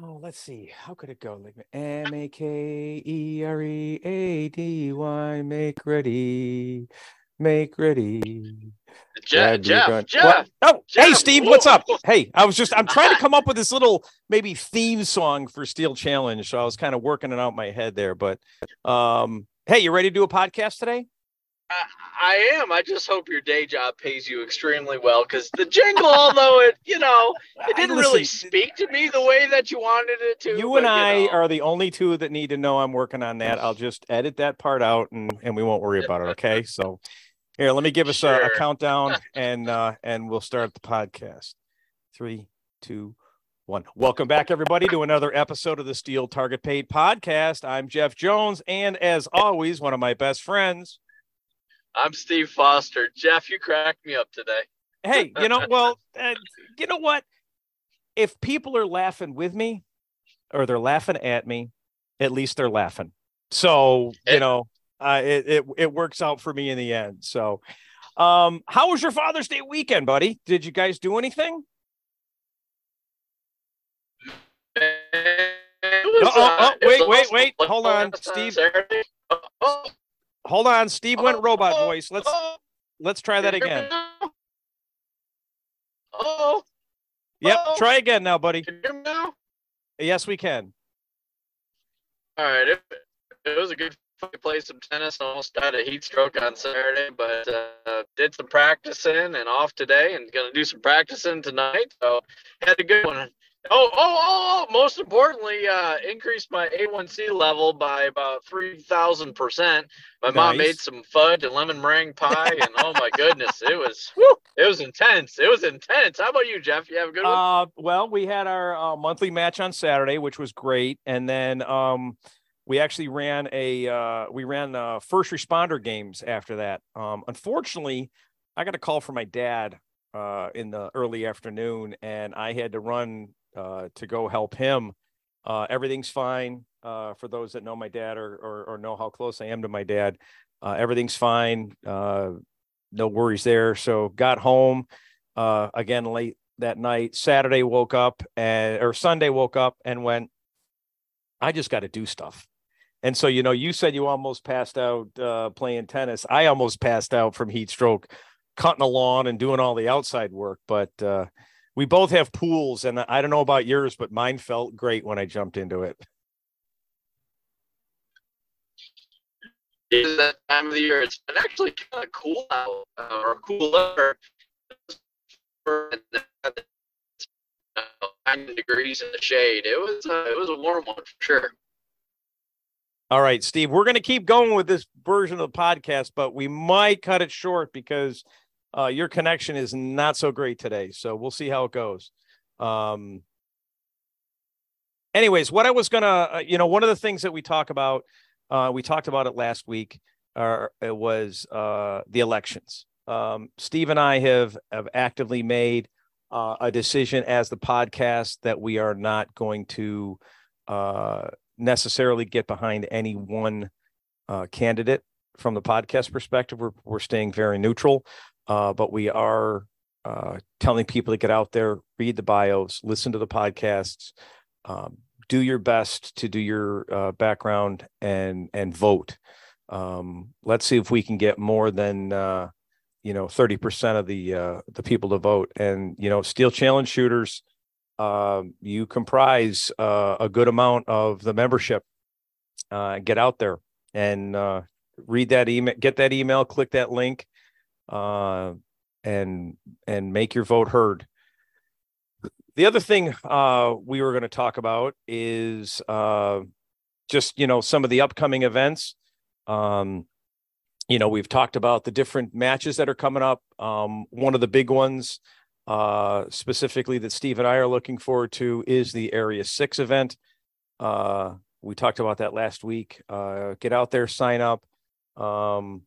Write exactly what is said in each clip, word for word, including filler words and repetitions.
Oh, let's see. How could it go? Like M A K E R E A D Y. Make ready, make ready. Jeff, Jeff, Jeff. Oh, Jeff. Hey, Steve, what's up? Hey, I was just I'm trying to come up with this little maybe theme song for Steel Challenge, so I was kind of working it out in my head there. But um, hey, you ready to do a podcast today? I, I am. I just hope your day job pays you extremely well, because the jingle, although it, you know, it didn't Listen, really speak to me the way that you wanted it to. You but, and I you know. are the only two that need to know I'm working on that. I'll just edit that part out and, and we won't worry about it. Okay. So here, let me give us sure. a, a countdown and, uh, and we'll start the podcast. Three, two, one. Welcome back, everybody, to another episode of the Steel Target Paid Podcast. I'm Jeff Jones. And as always, one of my best friends, I'm Steve Foster. Jeff, you cracked me up today. Hey, you know, well, uh, you know what? If people are laughing with me or they're laughing at me, at least they're laughing. So, you know, uh, it, it, it works out for me in the end. So um, how was your Father's Day weekend, buddy? Did you guys do anything? Was, uh, oh, oh, wait, wait, wait. Hold on, Steve. Hold on, Steve went robot voice. Let's let's try that again. Oh, yep. Try again now, buddy. Can you hear me now? Yes, we can. All right. It, it was a good play some tennis. I almost got a heat stroke on Saturday, but uh, did some practicing and off today, and gonna do some practicing tonight. So had a good one. Oh, oh, oh, most importantly, uh, increased my A one C level by about three thousand percent. My nice. mom made some fudge and lemon meringue pie, and oh my goodness, it was whew, it was intense. It was intense. How about you, Jeff? You have a good one? Uh, well, we had our uh, monthly match on Saturday, which was great, and then um, we actually ran a uh, we ran uh, first responder games after that. Um, unfortunately, I got a call from my dad uh, in the early afternoon, and I had to run Uh, to go help him. Uh, everything's fine. Uh, for those that know my dad or, or, or know how close I am to my dad, uh, everything's fine. Uh, no worries there. So got home uh, again late that night. Saturday woke up and or Sunday woke up and went, I just got to do stuff. And so, you know, you said you almost passed out uh, playing tennis. I almost passed out from heat stroke, cutting the lawn and doing all the outside work. But uh we both have pools, and I don't know about yours, but mine felt great when I jumped into it. It's that time of the year. It's been actually kind of cool out, uh, or cooler. ninety degrees in the shade. It was uh, it was a warm one for sure. All right, Steve, we're going to keep going with this version of the podcast, but we might cut it short because Uh, your connection is not so great today, so we'll see how it goes. Um, anyways, what I was going to, uh, you know, one of the things that we talk about, uh, we talked about it last week, uh, it was uh, the elections. Um, Steve and I have, have actively made uh, a decision as the podcast that we are not going to uh, necessarily get behind any one uh, candidate from the podcast perspective. We're, we're staying very neutral. Uh, but we are uh, telling people to get out there, read the bios, listen to the podcasts, um, do your best to do your uh, background and and vote. Um, let's see if we can get more than uh, you know thirty percent of the uh, the people to vote. And you know, Steel Challenge shooters, uh, you comprise uh, a good amount of the membership. Uh, get out there and uh, read that email, get that email, click that link. Uh, and and make your vote heard. The other thing uh, we were going to talk about is uh, just, you know, some of the upcoming events. Um, you know, we've talked about the different matches that are coming up. Um, one of the big ones uh, specifically that Steve and I are looking forward to is the Area six event. Uh, we talked about that last week. Uh, get out there, sign up. Um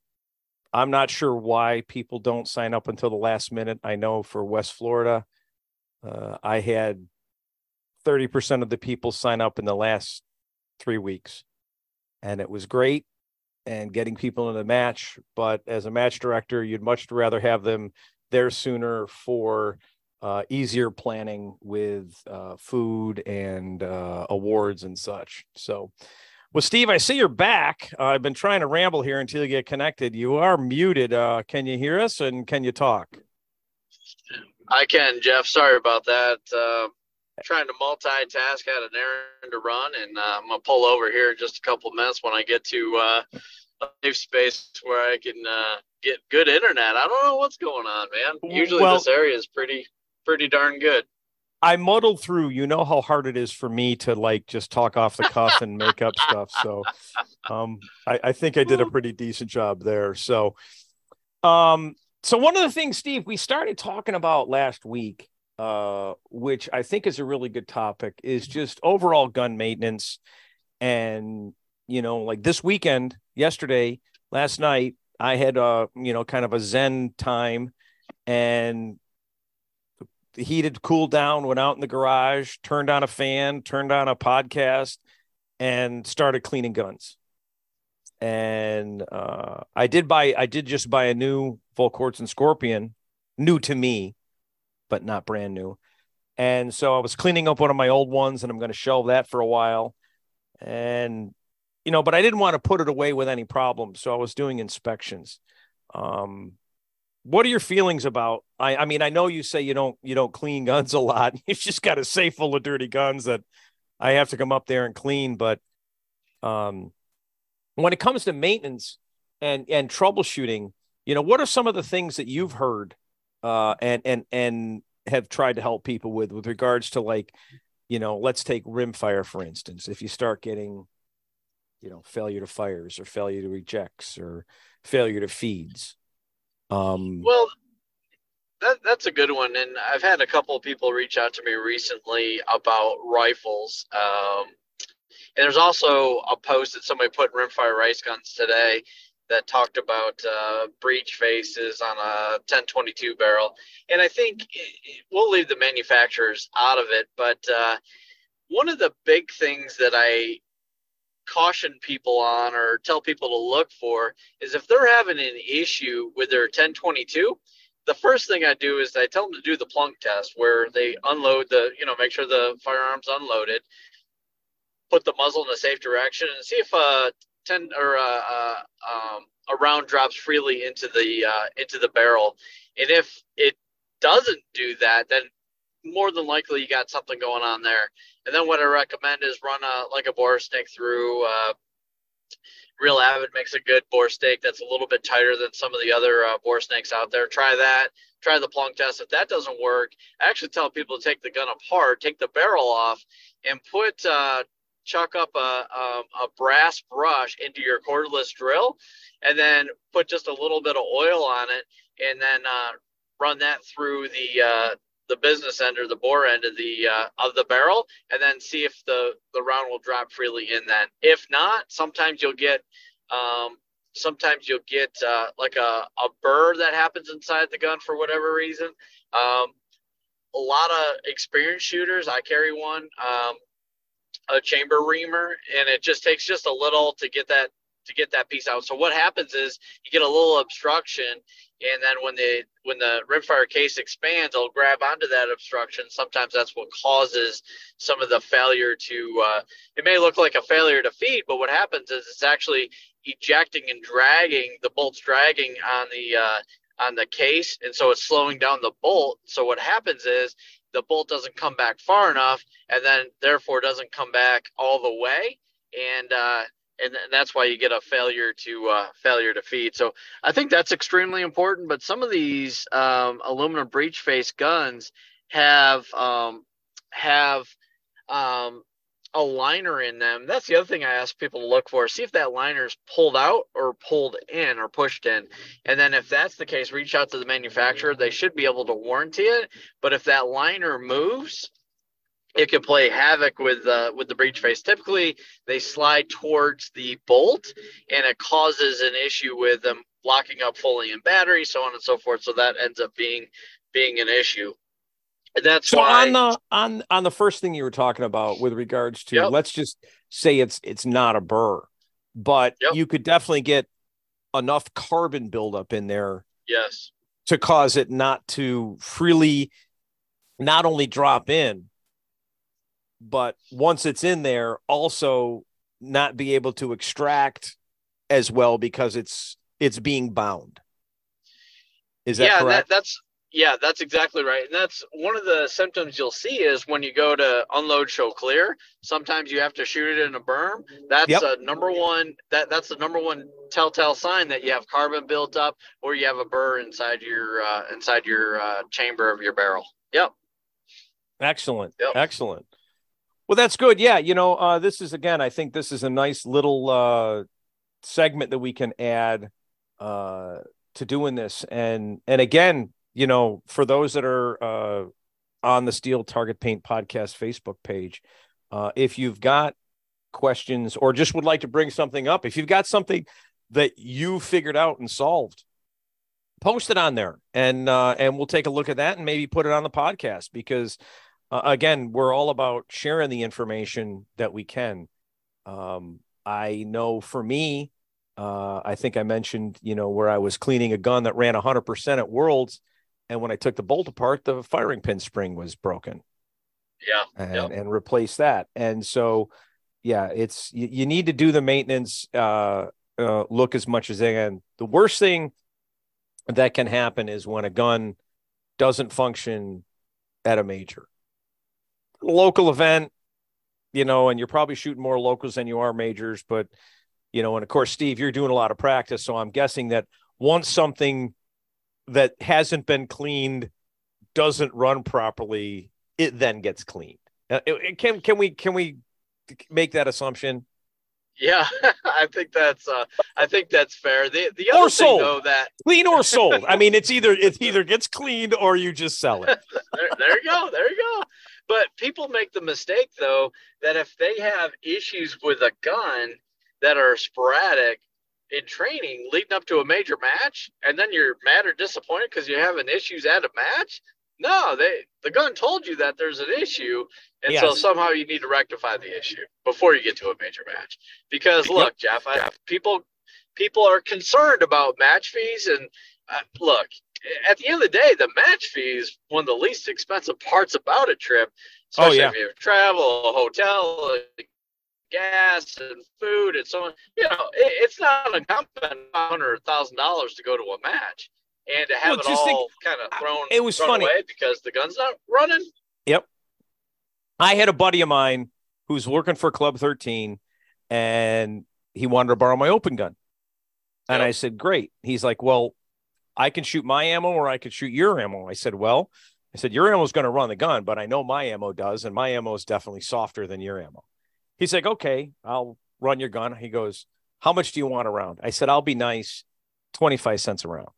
I'm not sure why people don't sign up until the last minute. I know for West Florida, uh, I had thirty percent of the people sign up in the last three weeks. And it was great and getting people in the match. But as a match director, you'd much rather have them there sooner for uh, easier planning with uh, food and uh, awards and such. So, well, Steve, I see you're back. Uh, I've been trying to ramble here until you get connected. You are muted. Uh, can you hear us and can you talk? I can, Jeff. Sorry about that. Uh, trying to multitask. Had an errand to run, and uh, I'm going to pull over here in just a couple of minutes when I get to uh, a safe space where I can uh, get good internet. I don't know what's going on, man. Usually well, this area is pretty, pretty darn good. I muddled through. You know how hard it is for me to like just talk off the cuff and make up stuff. So um, I, I think I did a pretty decent job there. So, um, so one of the things, Steve, we started talking about last week, uh, which I think is a really good topic, is just overall gun maintenance. And, you know, like this weekend, yesterday, last night, I had a, you know, kind of a Zen time, and heated, cooled down, went out in the garage, turned on a fan, turned on a podcast, and started cleaning guns. And uh, I did buy, I did just buy a new Volquartsen Scorpion, new to me, but not brand new. And so I was cleaning up one of my old ones, and I'm going to shelve that for a while. And, you know, but I didn't want to put it away with any problem. So I was doing inspections. Um, what are your feelings about, I, I mean, I know you say you don't, you don't clean guns a lot. You've just got a safe full of dirty guns that I have to come up there and clean. But, um, when it comes to maintenance and, and troubleshooting, you know, what are some of the things that you've heard uh, and and and have tried to help people with with regards to, like, you know, let's take Rimfire, for instance. If you start getting, you know, failure to fires or failure to rejects or failure to feeds. Um, well, that, that's a good one. And I've had a couple of people reach out to me recently about rifles. Um And there's also a post that somebody put in Rimfire Rice Guns today that talked about uh, breech faces on a ten twenty-two barrel. And I think it, it, we'll leave the manufacturers out of it. But uh, one of the big things that I caution people on or tell people to look for is if they're having an issue with their ten twenty-two, the first thing I do is I tell them to do the plunk test, where they unload the, you know, make sure the firearm's unloaded, put the muzzle in a safe direction, and see if a ten or a, a, um, a round drops freely into the uh, into the barrel. And if it doesn't do that, then more than likely you got something going on there. And then what I recommend is run a like a bore stick through. Uh, Real Avid makes a good bore stick that's a little bit tighter than some of the other uh, bore snakes out there. Try that. Try the plunk test. If that doesn't work, I actually tell people to take the gun apart, take the barrel off, and put. Uh, chuck up a, a a brass brush into your cordless drill, and then put just a little bit of oil on it, and then uh, run that through the uh, the business end or the bore end of the uh, of the barrel, and then see if the the round will drop freely in that. If not, sometimes you'll get um, sometimes you'll get uh, like a a burr that happens inside the gun for whatever reason. Um, a lot of experienced shooters, I carry one. Um, a chamber reamer, and it just takes just a little to get that to get that piece out. So what happens is you get a little obstruction, and then when the when the rimfire case expands, it'll grab onto that obstruction. Sometimes that's what causes some of the failure to uh it may look like a failure to feed, but what happens is it's actually ejecting and dragging, the bolt's dragging on the uh on the case, and so it's slowing down the bolt. So what happens is the bolt doesn't come back far enough, and then therefore doesn't come back all the way. And, uh, and, and that's why you get a failure to uh failure to feed. So I think that's extremely important, but some of these, um, aluminum breech face guns have, um, have, um, a liner in them. That's the other thing I ask people to look for. See if that liner is pulled out or pulled in or pushed in. And then if that's the case, reach out to the manufacturer. They should be able to warranty it. But if that liner moves, it can play havoc with uh, with the breech face. Typically, they slide towards the bolt, and it causes an issue with them locking up fully in battery, so on and so forth. So that ends up being being an issue. That's so why on the on on the first thing you were talking about with regards to, yep. Let's just say it's it's not a burr, but yep. You could definitely get enough carbon buildup in there, yes, to cause it not to freely not only drop in, but once it's in there, also not be able to extract as well because it's it's being bound. Is that yeah, correct? That, that's yeah, that's exactly right. And that's one of the symptoms you'll see is when you go to unload, show, clear. Sometimes you have to shoot it in a berm. That's yep. a number one. That that's the number one telltale sign that you have carbon built up or you have a burr inside your uh, inside your uh, chamber of your barrel. Yep. Excellent. Yep. Excellent. Well, that's good. Yeah. You know, uh, this is, again, I think this is a nice little uh, segment that we can add uh, to doing this. And, and again, you know, for those that are uh, on the Steel Target Paint Podcast Facebook page, uh, if you've got questions or just would like to bring something up, if you've got something that you figured out and solved, post it on there and, uh, and we'll take a look at that and maybe put it on the podcast because, Uh, again, we're all about sharing the information that we can. Um, I know for me, uh, I think I mentioned, you know, where I was cleaning a gun that ran one hundred percent at Worlds. And when I took the bolt apart, the firing pin spring was broken. Yeah. And, yeah. and replaced that. And so, yeah, it's you, you need to do the maintenance uh, uh, look as much as they can. The worst thing that can happen is when a gun doesn't function at a major. Local event, you know, and you're probably shooting more locals than you are majors, but, you know, and of course, Steve, you're doing a lot of practice. So I'm guessing that once something that hasn't been cleaned doesn't run properly, it then gets cleaned. Uh, it, it can, can we, can we make that assumption? Yeah, I think that's, uh, I think that's fair. The, the other or sold. thing though that clean or sold. I mean, it's either, it either gets cleaned or you just sell it. there, there you go. There you go. But people make the mistake, though, that if they have issues with a gun that are sporadic in training leading up to a major match, and then you're mad or disappointed because you're having issues at a match, no, they the gun told you that there's an issue, and yes. so somehow you need to rectify the issue before you get to a major match. Because, look, Jeff, I, people, people are concerned about match fees, and uh, look, at the end of the day, the match fee is one of the least expensive parts about a trip. Especially oh, yeah. if you travel, a hotel, gas, and food, and so on. You know, it, it's not uncommon five hundred thousand dollars to go to a match. And to have well, it all kind of thrown, it was thrown funny. away because the gun's not running. Yep. I had a buddy of mine who's working for Club thirteen, and he wanted to borrow my open gun. And yep. I said, great. He's like, well, I can shoot my ammo or I could shoot your ammo. I said, well, I said, your ammo is going to run the gun, but I know my ammo does. And my ammo is definitely softer than your ammo. He's like, okay, I'll run your gun. He goes, how much do you want a round? I said, I'll be nice. twenty-five cents a round.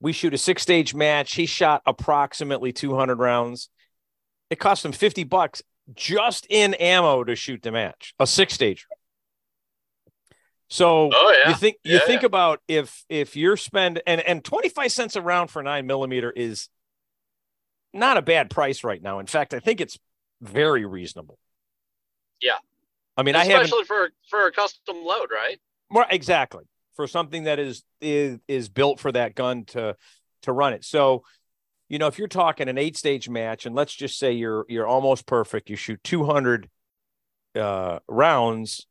We shoot a six stage match. He shot approximately two hundred rounds. It cost him fifty bucks just in ammo to shoot the match, a six stage. So oh, yeah. you think you yeah, think yeah. about if if you're spend and, and twenty-five cents a round for nine millimeter is not a bad price right now. In fact, I think it's very reasonable. Yeah. I mean, especially I especially for for a custom load, right? More exactly. For something that is is is built for that gun to to run it. So, you know, if you're talking an eight stage match and let's just say you're you're almost perfect, you shoot two hundred uh rounds.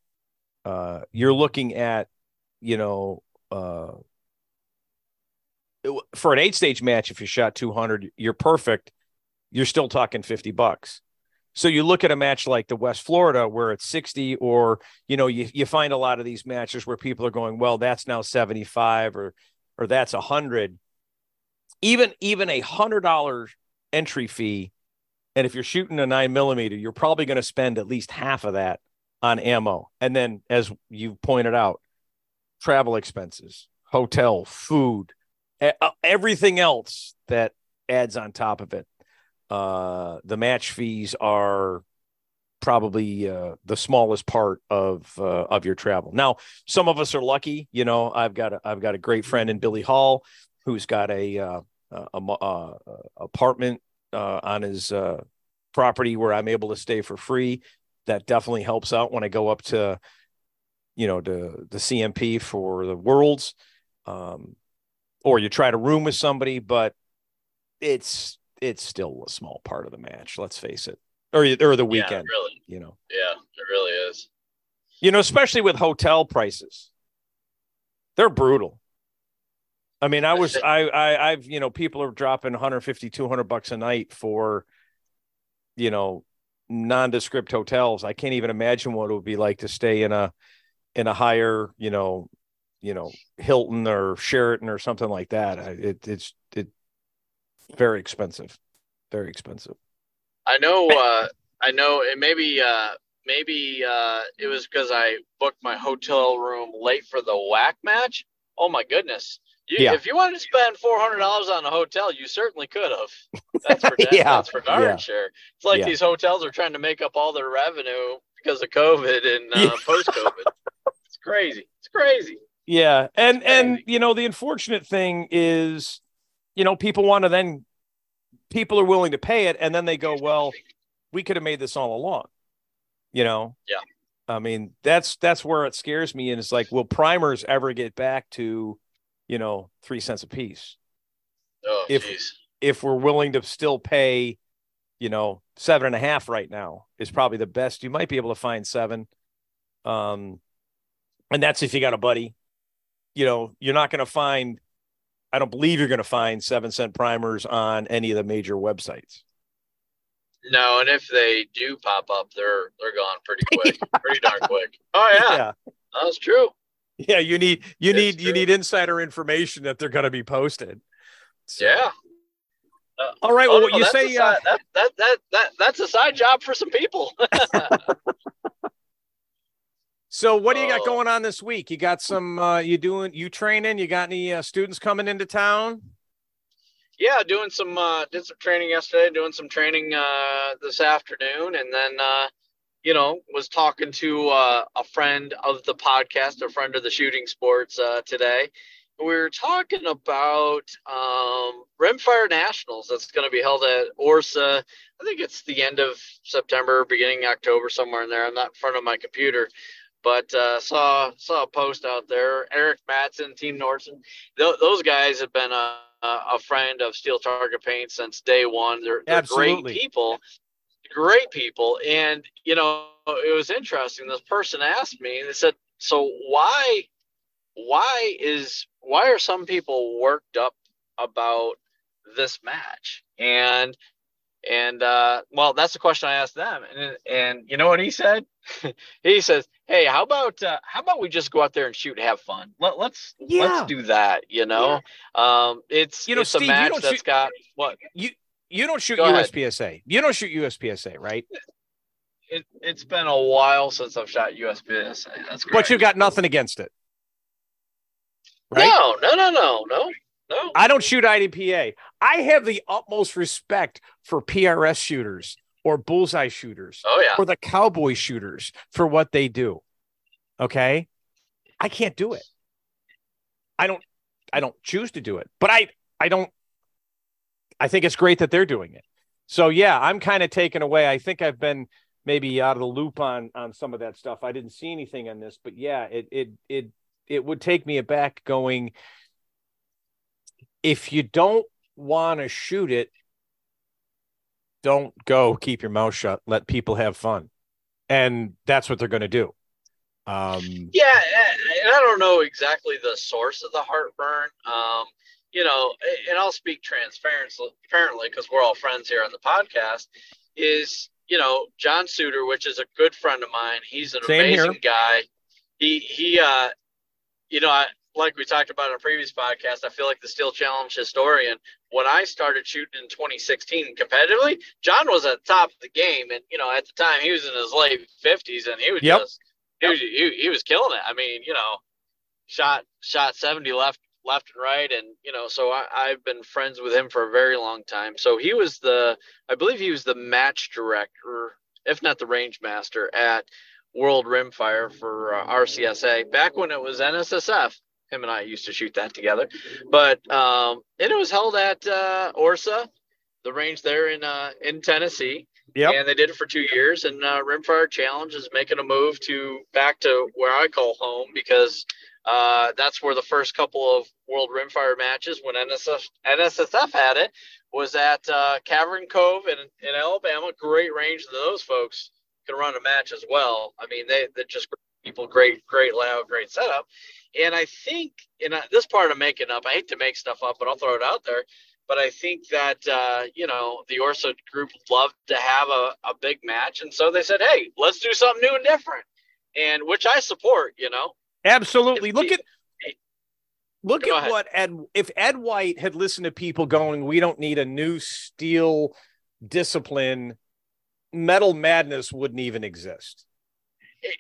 Uh, you're looking at, you know, uh, for an eight stage match, if you shot two hundred, you're perfect. You're still talking fifty bucks. So you look at a match like the West Florida where it's sixty or, you know, you, you find a lot of these matches where people are going, well, that's now seventy-five or, or that's a hundred, even, even a hundred dollar entry fee. And if you're shooting a nine millimeter, you're probably going to spend at least half of that on ammo. And then, as you pointed out, travel expenses, hotel, food, everything else that adds on top of it. Uh, the match fees are probably uh, the smallest part of uh, of your travel. Now, some of us are lucky. You know, I've got a, I've got a great friend in Billy Hall who's got a uh, a, a, a apartment uh, on his uh, property where I'm able to stay for free. That definitely helps out when I go up to, you know, to the C M P for the Worlds, um, or you try to room with somebody, but it's, it's still a small part of the match, let's face it, or, or the weekend, yeah, really. You know? Yeah, it really is. You know, especially with hotel prices, they're brutal. I mean, I was, I, I, I've, you know, people are dropping one fifty, two hundred bucks a night for, you know, nondescript hotels. I can't even imagine what it would be like to stay in a, in a higher, you know, you know, Hilton or Sheraton or something like that. It, it's, it very expensive, very expensive. I know, uh, I know it maybe, uh, maybe, uh, it was because I booked my hotel room late for the W A C match. Oh my goodness. You, yeah. If you wanted to spend four hundred dollars on a hotel, you certainly could have. That's for, yeah. That's for darn yeah. sure. It's like yeah. these hotels are trying to make up all their revenue because of COVID and uh, yeah. post-COVID. It's crazy. It's crazy. Yeah. And, crazy. and, you know, the unfortunate thing is, you know, people want to then, people are willing to pay it. And then they go, well, we could have made this all along, you know? Yeah. I mean, that's, that's where it scares me. And it's like, will primers ever get back to, you know, three cents a piece? Oh, if geez. If we're willing to still pay, you know, seven and a half right now is probably the best. You might be able to find seven. Um, and that's if you got a buddy. You know, you're not going to find, I don't believe you're going to find seven cent primers on any of the major websites. No, and if they do pop up, they're they're gone pretty quick, pretty darn quick. Oh yeah, yeah. That's true. Yeah, you need you it's need true. you need insider information that they're going to be posted. So. Yeah. Uh, All right. Well, oh, what no, you say side, uh, that, that that that that's a side job for some people. So, what do you got going on this week? You got some uh, you doing you training? You got any uh, students coming into town? Yeah, doing some uh, did some training yesterday. Doing some training uh, this afternoon, and then. Uh, you know, was talking to uh, a friend of the podcast, a friend of the shooting sports uh, today. We were talking about um, Rimfire Nationals. That's going to be held at Orsa. I think it's the end of September, beginning October, somewhere in there. I'm not in front of my computer, but uh, saw saw a post out there. Eric Mattson, Team Norsen. Th- those guys have been a, a friend of Steel Target Paint since day one. They're, they're great people. Great people. And, you know, it was interesting. This person asked me, and they said, so why, why is, why are some people worked up about this match? And, and, uh, well, that's the question I asked them. And, and you know what he said? He says, hey, how about, uh, how about we just go out there and shoot, have fun. Let, let's, yeah. let's do that. You know, yeah. um, it's, you know, it's Steve, a match that's shoot- got what you, You don't shoot U S P S A. You don't shoot U S P S A, right? It, it's been a while since I've shot U S P S A. That's great. But you've got nothing against it, right? No, no, no, no, no, no. I don't shoot I D P A. I have the utmost respect for P R S shooters or bullseye shooters oh, yeah. or the cowboy shooters for what they do, okay? I can't do it. I don't I don't choose to do it, but I, I don't. I think it's great that they're doing it. So, yeah, I'm kind of taken away. I think I've been maybe out of the loop on, on some of that stuff. I didn't see anything on this, but yeah, it, it, it, it would take me aback going, if you don't want to shoot it, don't go, keep your mouth shut, let people have fun. And that's what they're going to do. Um, yeah. I, I don't know exactly the source of the heartburn. Um, You know, and I'll speak transparently, apparently, because we're all friends here on the podcast, is, you know, John Suter, which is a good friend of mine. He's an Same amazing here. guy. He, he, uh, you know, I, like we talked about in a previous podcast, I feel like the Steel Challenge historian. When I started shooting in twenty sixteen competitively, John was at the top of the game. And, you know, at the time he was in his late fifties and he was yep. just, he, yep. was, he, he was killing it. I mean, you know, shot, shot seventy left. left and right. And, you know, so I, I've been friends with him for a very long time. So he was the, I believe he was the match director, if not the range master at World Rimfire for uh, R C S A back when it was N S S F. Him and I used to shoot that together, but, um, and it was held at, uh, Orsa, the range there in, uh, in Tennessee. Yep. And they did it for two years and, uh, Rimfire Challenge is making a move to back to where I call home because, Uh, that's where the first couple of World Rimfire matches when N S S F had it was at uh, Cavern Cove in, in Alabama. Great range to those folks. Can run a match as well. I mean, they they're just people, great, great layout, great setup. And I think, and I, this part I'm making up, I hate to make stuff up, but I'll throw it out there. But I think that, uh, you know, the Orsa group loved to have a, a big match. And so they said, hey, let's do something new and different. And which I support, you know. Absolutely. If look the, at look at ahead. What Ed, if Ed White had listened to people going, we don't need a new steel discipline, Metal Madness wouldn't even exist. It,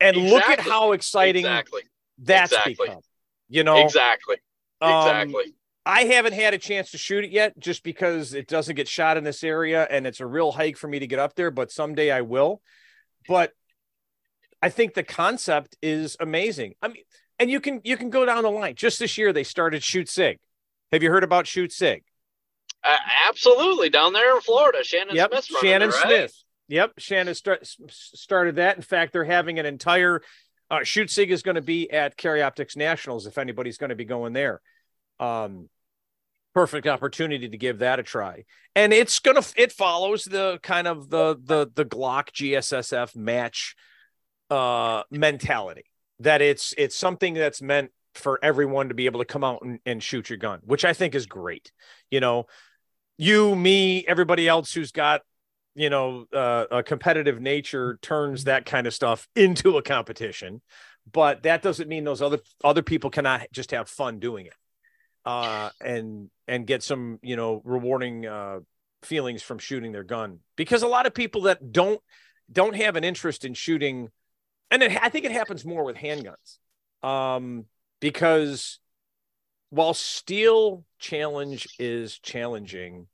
and exactly. Look at how exciting exactly. that's exactly. become. You know, exactly. Um, exactly. I haven't had a chance to shoot it yet just because it doesn't get shot in this area, and it's a real hike for me to get up there, but someday I will. But I think the concept is amazing. I mean, and you can you can go down the line. Just this year, they started Shoot Sig. Have you heard about Shoot Sig? Uh, absolutely. Down there in Florida. Shannon yep. Smith. Shannon there, right? Smith. Yep. Shannon start, started that. In fact, they're having an entire uh, Shoot Sig is going to be at Karyoptics Nationals if anybody's going to be going there. Um, perfect opportunity to give that a try. And it's going to, it follows the kind of the, the, the Glock G S S F match, uh, mentality that it's, it's something that's meant for everyone to be able to come out and, and shoot your gun, which I think is great. You know, you, me, everybody else who's got, you know, uh, a competitive nature turns that kind of stuff into a competition, but that doesn't mean those other, other people cannot just have fun doing it. Uh, and, and get some, you know, rewarding, uh, feelings from shooting their gun, because a lot of people that don't, don't have an interest in shooting. And it, I think it happens more with handguns. Um, because while Steel Challenge is challenging,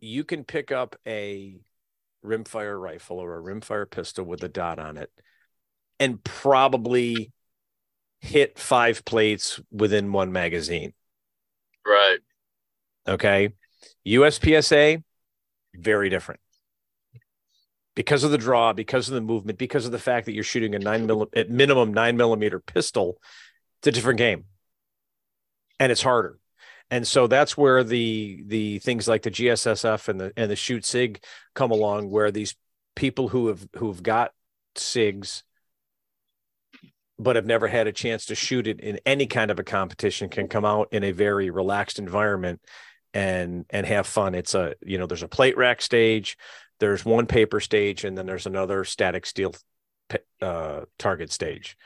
you can pick up a Rimfire rifle or a Rimfire pistol with a dot on it and probably hit five plates within one magazine. Right. Okay. U S P S A, very different. Because of the draw, because of the movement, because of the fact that you're shooting a nine mil at minimum nine millimeter pistol, it's a different game. And it's harder. And so that's where the the things like the G S S F and the and the Shoot Sig come along, where these people who have who've got SIGs but have never had a chance to shoot it in any kind of a competition can come out in a very relaxed environment and, and have fun. It's a, you know, there's a plate rack stage, there's one paper stage, and then there's another static steel uh, target stage.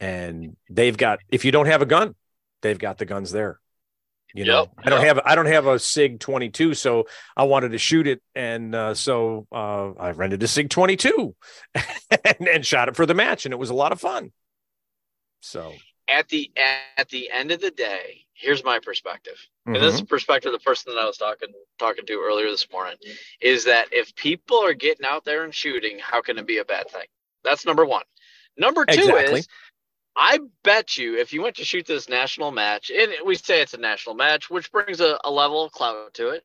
And they've got, if you don't have a gun, they've got the guns there. You know, yep, I don't yep. have, I don't have a SIG twenty-two, so I wanted to shoot it. And uh, so uh, I rented a SIG twenty-two and, and shot it for the match. And it was a lot of fun. So at the at the end of the day, here's my perspective. Mm-hmm. And this is the perspective of the person that I was talking talking to earlier this morning, is that if people are getting out there and shooting, how can it be a bad thing? That's number one. Number two exactly. is, I bet you if you went to shoot this national match, and we say it's a national match, which brings a, a level of clout to it,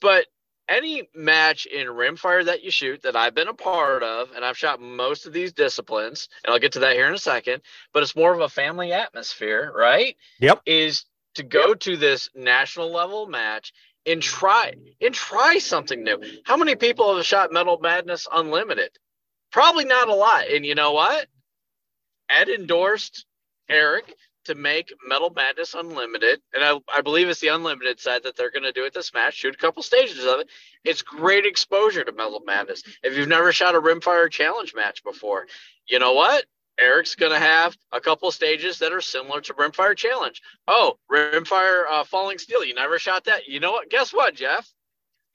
but any match in Rimfire that you shoot that I've been a part of, and I've shot most of these disciplines, and I'll get to that here in a second, but it's more of a family atmosphere, right? Yep. Is to go yep. to this national level match and try and try something new. How many people have shot Metal Madness Unlimited? Probably not a lot. And you know what? Ed endorsed Eric to make Metal Madness Unlimited, and I, I believe it's the Unlimited side that they're going to do at this match, shoot a couple stages of it. It's great exposure to Metal Madness. If you've never shot a Rimfire Challenge match before, you know what? Eric's going to have a couple stages that are similar to Rimfire Challenge. Oh, Rimfire uh, Falling Steel, you never shot that? You know what? Guess what, Jeff?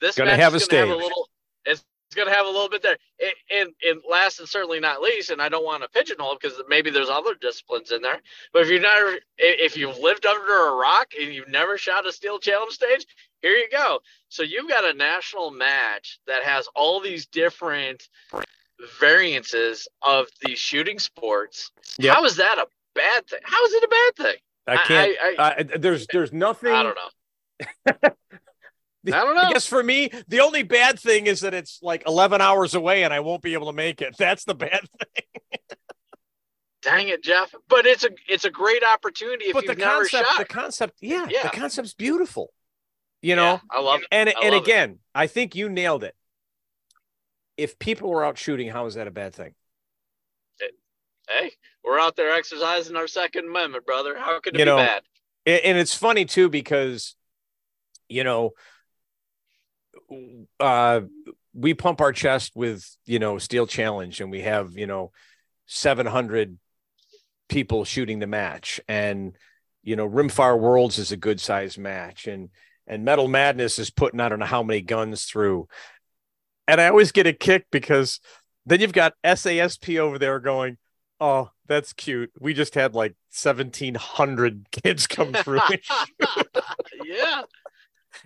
This gonna match have is going to have a little... It's going to have a little bit there. And, and, and last and certainly not least, and I don't want to pigeonhole because maybe there's other disciplines in there, but if you've never, if you've lived under a rock and you've never shot a Steel Challenge stage, here you go. So you've got a national match that has all these different variances of the shooting sports. Yep. How is that a bad thing? How is it a bad thing? I can't, I, I, I, there's, there's nothing. I don't know. I don't know. I guess for me, the only bad thing is that it's like eleven hours away and I won't be able to make it. That's the bad thing. Dang it, Jeff. But it's a it's a great opportunity if but you've the never concept, shot. The concept, yeah, yeah, the concept's beautiful. you know? Yeah, I love it. And, I and love again, it. I think you nailed it. If people were out shooting, how is that a bad thing? Hey, we're out there exercising our Second Amendment, brother. How could it you be know, bad? And it's funny, too, because, you know, uh, we pump our chest with, you know, Steel Challenge, and we have, you know, seven hundred people shooting the match. And, you know, Rimfire Worlds is a good size match. And, and Metal Madness is putting, I don't know how many guns through. And I always get a kick because then you've got S A S P over there going, oh, that's cute. We just had like seventeen hundred kids come through. Yeah.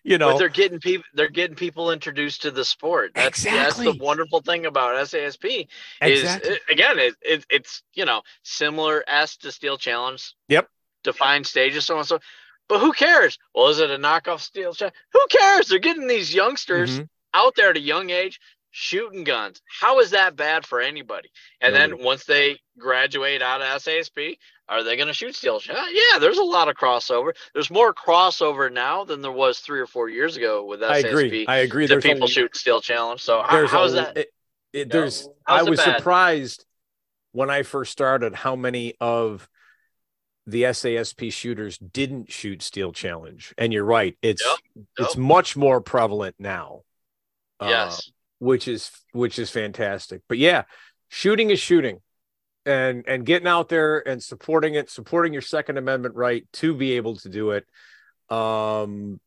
You know, but they're getting people, they're getting people introduced to the sport. That's, exactly. That's the wonderful thing about S A S P is exactly. it, again, it, it, it's, you know, similar as to Steel Challenge. Yep. Defined stages, so on and so. But who cares? Well, is it a knockoff Steel Challenge? Who cares? They're getting these youngsters mm-hmm. out there at a young age, shooting guns. How is that bad for anybody? And mm-hmm. then once they graduate out of S A S P, are they going to shoot Steel? Yeah, there's a lot of crossover. There's more crossover now than there was three or four years ago with S A S P. I agree. I agree. There's people shooting Steel Challenge. So how, how is that? It, it, there's. I was bad? surprised when I first started how many of the S A S P shooters didn't shoot Steel Challenge. And you're right. It's yep. it's yep. much more prevalent now. Yes. Uh, Which is which is fantastic. But yeah, shooting is shooting, and and getting out there and supporting it, supporting your Second Amendment right to be able to do it. Um,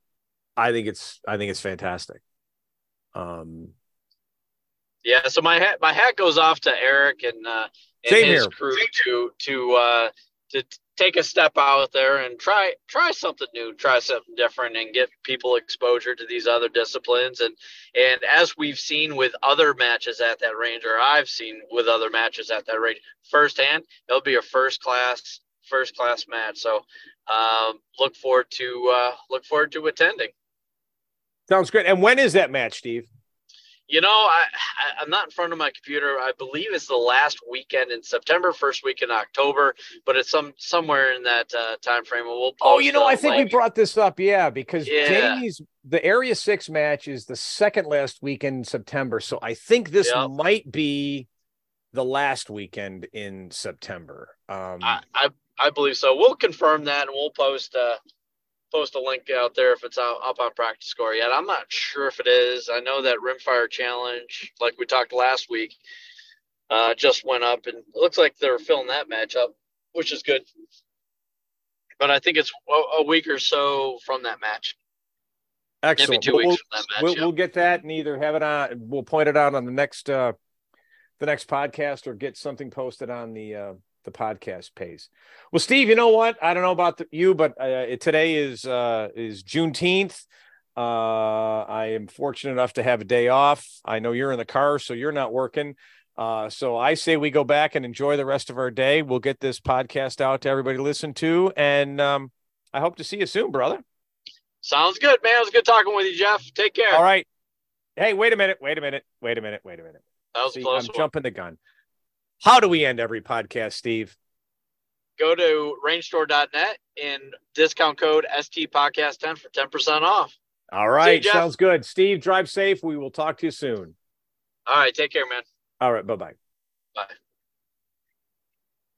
I think it's I think it's fantastic. Um, yeah. So my hat my hat goes off to Eric and, uh, and same his here. crew to to uh, to take a step out there and try try something new, try something different, and get people exposure to these other disciplines. And and as we've seen with other matches at that range, or I've seen with other matches at that range firsthand, it'll be a first class first class match. So um, look forward to uh, look forward to attending. Sounds great. And when is that match, Steve? You know, I, I, I'm not in front of my computer. I believe it's the last weekend in September, first week in October, but it's some somewhere in that uh, time frame. We'll post, oh, you know, uh, I think like, we brought this up, yeah, because yeah. Jamie's the Area six match is the second last weekend in September, so I think this yep. might be the last weekend in September. Um, I, I I believe so. We'll confirm that, and we'll post. Uh, post a link out there if it's out, up on Practice Score yet. I'm not sure if it is. I know that Rimfire Challenge, like we talked last week, uh, just went up, and it looks like they're filling that match up, which is good. But I think it's a, a week or so from that match. Excellent. Maybe two we'll, weeks from that match. We'll, yeah. we'll get that and either have it on, we'll point it out on the next uh, the next podcast, or get something posted on the uh, – the podcast pays. Well, Steve, you know what? I don't know about the, you, but uh, today is uh, is Juneteenth. Uh, I am fortunate enough to have a day off. I know you're in the car, so you're not working. Uh, so I say we go back and enjoy the rest of our day. We'll get this podcast out to everybody to listen to, and um, I hope to see you soon, brother. Sounds good, man. It was good talking with you, Jeff. Take care. All right. Hey, wait a minute. Wait a minute. Wait a minute. Wait a minute. That was see, close I'm one. jumping the gun. How do we end every podcast, Steve? Go to range store dot net and discount code S T podcast ten for ten percent off. All right. Sounds good. Steve, drive safe. We will talk to you soon. All right. Take care, man. All right. Bye-bye. Bye.